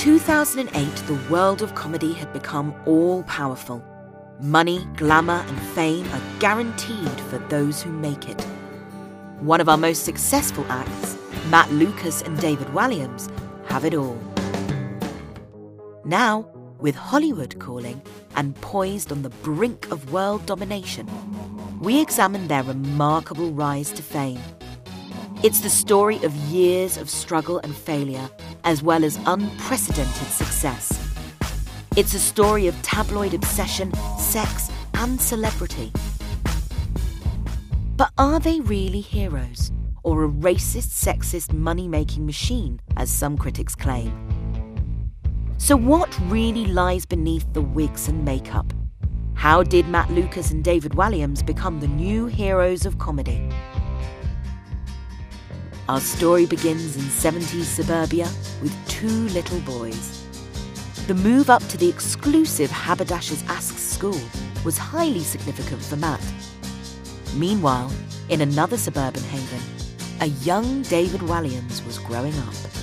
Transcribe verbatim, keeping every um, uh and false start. two thousand eight, the world of comedy had become all-powerful. Money, glamour and fame are guaranteed for those who make it. One of our most successful acts, Matt Lucas and David Walliams, have it all. Now, with Hollywood calling and poised on the brink of world domination, we examine their remarkable rise to fame. It's the story of years of struggle and failure, as well as unprecedented success. It's a story of tabloid obsession, sex, and celebrity. But are they really heroes, or a racist, sexist, money-making machine, as some critics claim? So what really lies beneath the wigs and makeup? How did Matt Lucas and David Walliams become the new heroes of comedy? Our story begins in seventies suburbia with two little boys. The move up to the exclusive Haberdashers' Aske's School was highly significant for Matt. Meanwhile, in another suburban haven, a young David Walliams was growing up.